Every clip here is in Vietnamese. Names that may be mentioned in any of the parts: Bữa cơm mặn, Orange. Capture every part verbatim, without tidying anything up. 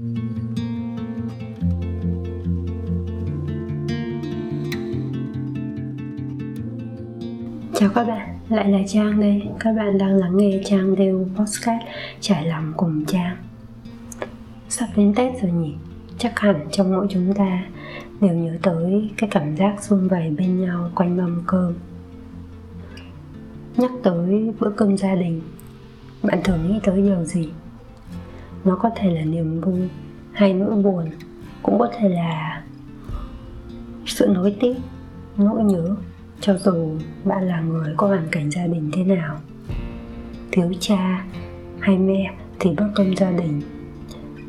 Chào các bạn, lại là Trang đây. Các bạn đang lắng nghe Trang đều podcast trải lòng cùng Trang. Sắp đến Tết rồi nhỉ? Chắc hẳn trong mỗi chúng ta đều nhớ tới cái cảm giác sum vầy bên nhau quanh mâm cơm. Nhắc tới bữa cơm gia đình, bạn thường nghĩ tới điều gì? Nó có thể là niềm vui hay nỗi buồn, cũng có thể là sự nối tiếc, nỗi nhớ. Cho dù bạn là người có hoàn cảnh gia đình thế nào, thiếu cha hay mẹ thì bữa cơm gia đình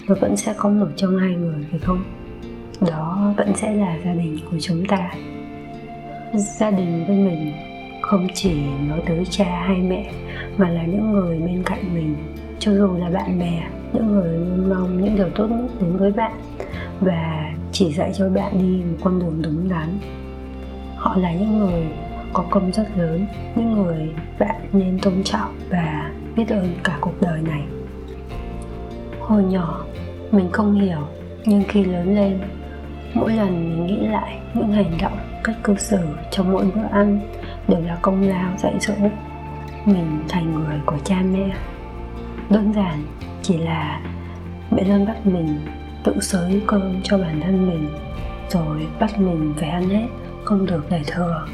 nó vẫn sẽ có một trong hai người, phải không? Đó vẫn sẽ là gia đình của chúng ta. Gia đình bên mình không chỉ nói tới cha hay mẹ mà là những người bên cạnh mình, cho dù là bạn bè, những người luôn mong những điều tốt nhất đến với bạn và chỉ dạy cho bạn đi một con đường đúng đắn. Họ là những người có công rất lớn, những người bạn nên tôn trọng và biết ơn cả cuộc đời này. Hồi nhỏ, mình không hiểu, nhưng khi lớn lên, mỗi lần mình nghĩ lại những hành động, cách cư xử trong mỗi bữa ăn đều là công lao dạy dỗ mình thành người của cha mẹ. Đơn giản chỉ là mẹ luôn bắt mình tự xới cơm cho bản thân mình, rồi bắt mình phải ăn hết, không được để thừa,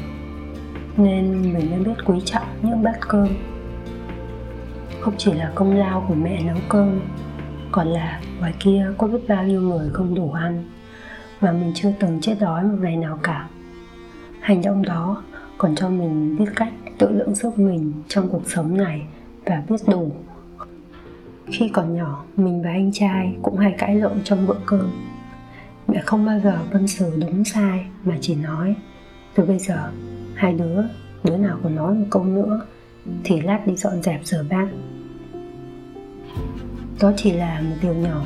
nên mình mới biết quý trọng những bát cơm. Không chỉ là công lao của mẹ nấu cơm, còn là ngoài kia có biết bao nhiêu người không đủ ăn mà mình chưa từng chết đói một ngày nào cả. Hành động đó còn cho mình biết cách tự lượng sức mình trong cuộc sống này và biết đủ. Khi còn nhỏ, mình và anh trai cũng hay cãi lộn trong bữa cơm. Mẹ không bao giờ phân xử đúng sai mà chỉ nói: từ bây giờ hai đứa, đứa nào còn nói một câu nữa thì lát đi dọn dẹp rửa bát. Đó chỉ là một điều nhỏ.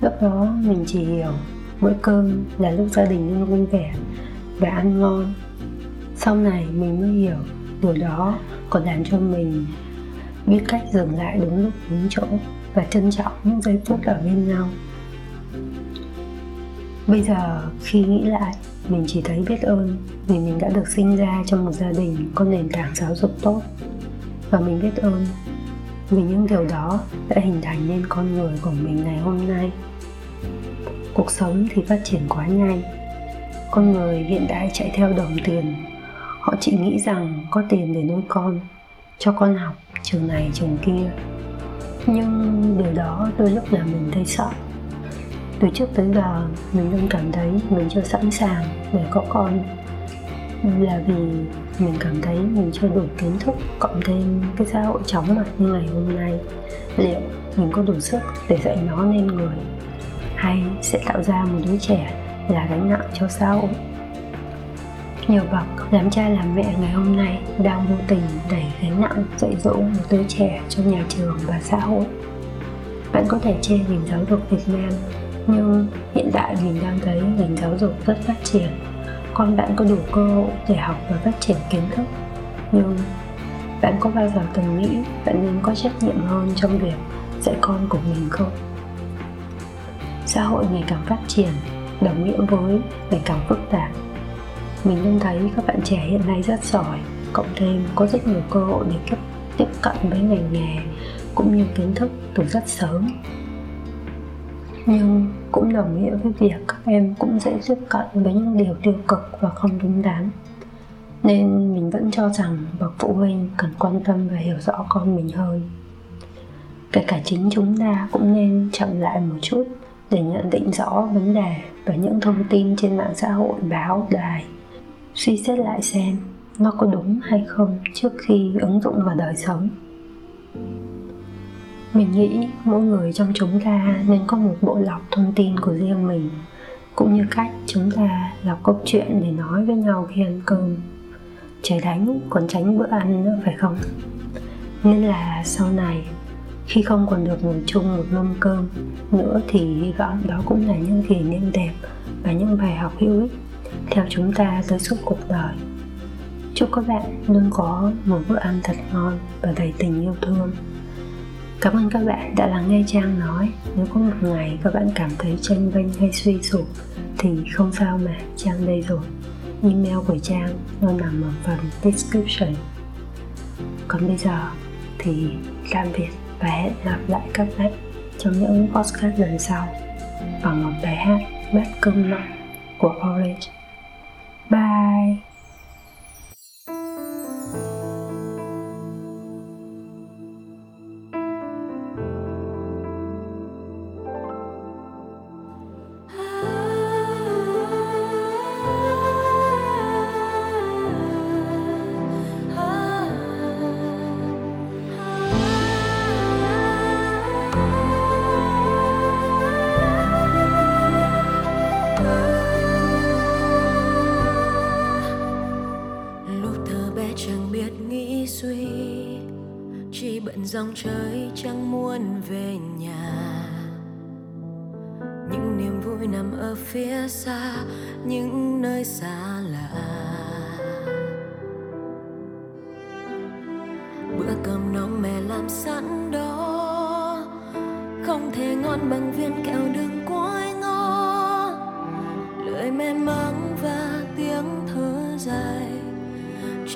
Lúc đó mình chỉ hiểu bữa cơm là lúc gia đình luôn vui vẻ và ăn ngon. Sau này mình mới hiểu điều đó còn làm cho mình biết cách dừng lại đúng lúc đúng chỗ và trân trọng những giây phút ở bên nhau. Bây giờ khi nghĩ lại, mình chỉ thấy biết ơn vì mình đã được sinh ra trong một gia đình có nền tảng giáo dục tốt. Và mình biết ơn vì những điều đó đã hình thành nên con người của mình ngày hôm nay. Cuộc sống thì phát triển quá nhanh. Con người hiện đại chạy theo đồng tiền. Họ chỉ nghĩ rằng có tiền để nuôi con, cho con học trường này trường kia. Nhưng điều đó đôi lúc là mình thấy sợ. Từ trước tới giờ, mình luôn cảm thấy mình chưa sẵn sàng để có con, là vì mình cảm thấy mình chưa đủ kiến thức, cộng thêm cái xã hội chóng mặt như ngày hôm nay. Liệu mình có đủ sức để dạy nó nên người, hay sẽ tạo ra một đứa trẻ là gánh nặng cho xã hội? Nhiều bậc làm cha làm mẹ ngày hôm nay đang vô tình đẩy gánh nặng dạy dỗ một đứa trẻ cho nhà trường và xã hội. Bạn có thể chê ngành giáo dục Việt Nam, nhưng hiện tại mình đang thấy ngành giáo dục rất phát triển. Con bạn có đủ cơ hội để học và phát triển kiến thức, nhưng bạn có bao giờ từng nghĩ bạn nên có trách nhiệm hơn trong việc dạy con của mình không? Xã hội ngày càng phát triển đồng nghĩa với ngày càng phức tạp. Mình luôn thấy các bạn trẻ hiện nay rất giỏi, cộng thêm có rất nhiều cơ hội để tiếp cận với ngành nghề cũng như kiến thức từ rất sớm. Nhưng cũng đồng nghĩa với việc các em cũng dễ tiếp cận với những điều tiêu cực và không đúng đắn. Nên mình vẫn cho rằng bậc phụ huynh cần quan tâm và hiểu rõ con mình hơn. Kể cả chính chúng ta cũng nên chậm lại một chút để nhận định rõ vấn đề và những thông tin trên mạng xã hội, báo, đài. Suy xét lại xem nó có đúng hay không trước khi ứng dụng vào đời sống. Mình nghĩ mỗi người trong chúng ta nên có một bộ lọc thông tin của riêng mình, cũng như cách chúng ta lọc câu chuyện để nói với nhau khi ăn cơm. Trời đánh còn tránh bữa ăn nữa, phải không? Nên là sau này, khi không còn được ngồi chung một mâm cơm nữa thì hy vọng đó cũng là những kỷ niệm đẹp và những bài học hữu ích theo chúng ta tới suốt cuộc đời. Chúc các bạn luôn có một bữa ăn thật ngon và đầy tình yêu thương. Cảm ơn các bạn đã lắng nghe Trang nói. Nếu có một ngày các bạn cảm thấy chênh vênh hay suy sụp thì không sao mà, Trang đây rồi. Email của Trang nó nằm ở phần description. Còn bây giờ thì tạm biệt và hẹn gặp lại các bạn trong những podcast lần sau bằng một bài hát Bữa Cơm Mặn của Orange. Bye! Chỉ bận dòng chơi chẳng muốn về nhà. Những niềm vui nằm ở phía xa, những nơi xa lạ. Bữa cơm nóng mẹ làm sẵn đó, không thể ngon bằng viên kẹo đường cối ngó. Lời mẹ mắng và tiếng thở dài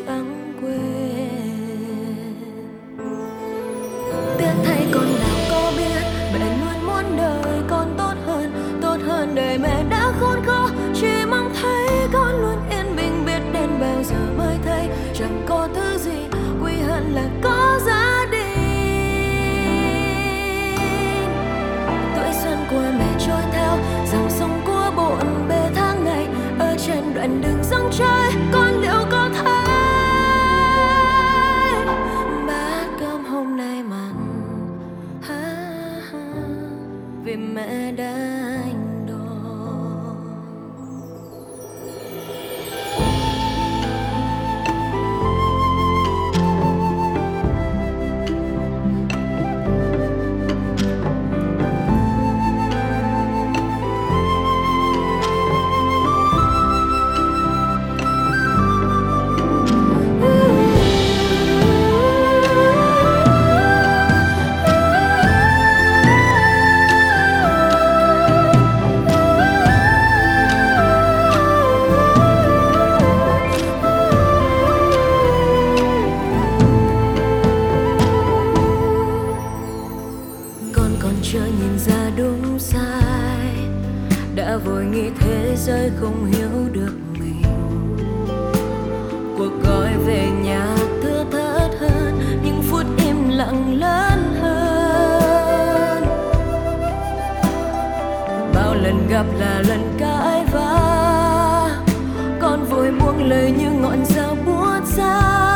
chẳng quên. Thay con nào có biết, mẹ luôn muốn đời con tốt hơn, tốt hơn đời mẹ đã khốn khó. Chỉ mong thấy con luôn yên bình, biết đến bao giờ mới thấy chẳng có thứ gì quý hơn là có gia đình. Tuổi xuân của mẹ trôi theo dòng sông của bộn bề tháng ngày, ở trên đoạn đường dòng chơi con liệu có thấy? Mẹ đã anh đó. Chưa nhìn ra đúng sai, đã vội nghĩ thế giới không hiểu được mình. Cuộc gọi về nhà thưa thớt hơn, những phút im lặng lớn hơn. Bao lần gặp là lần cãi vã, con vội buông lời như ngọn dao buốt ra.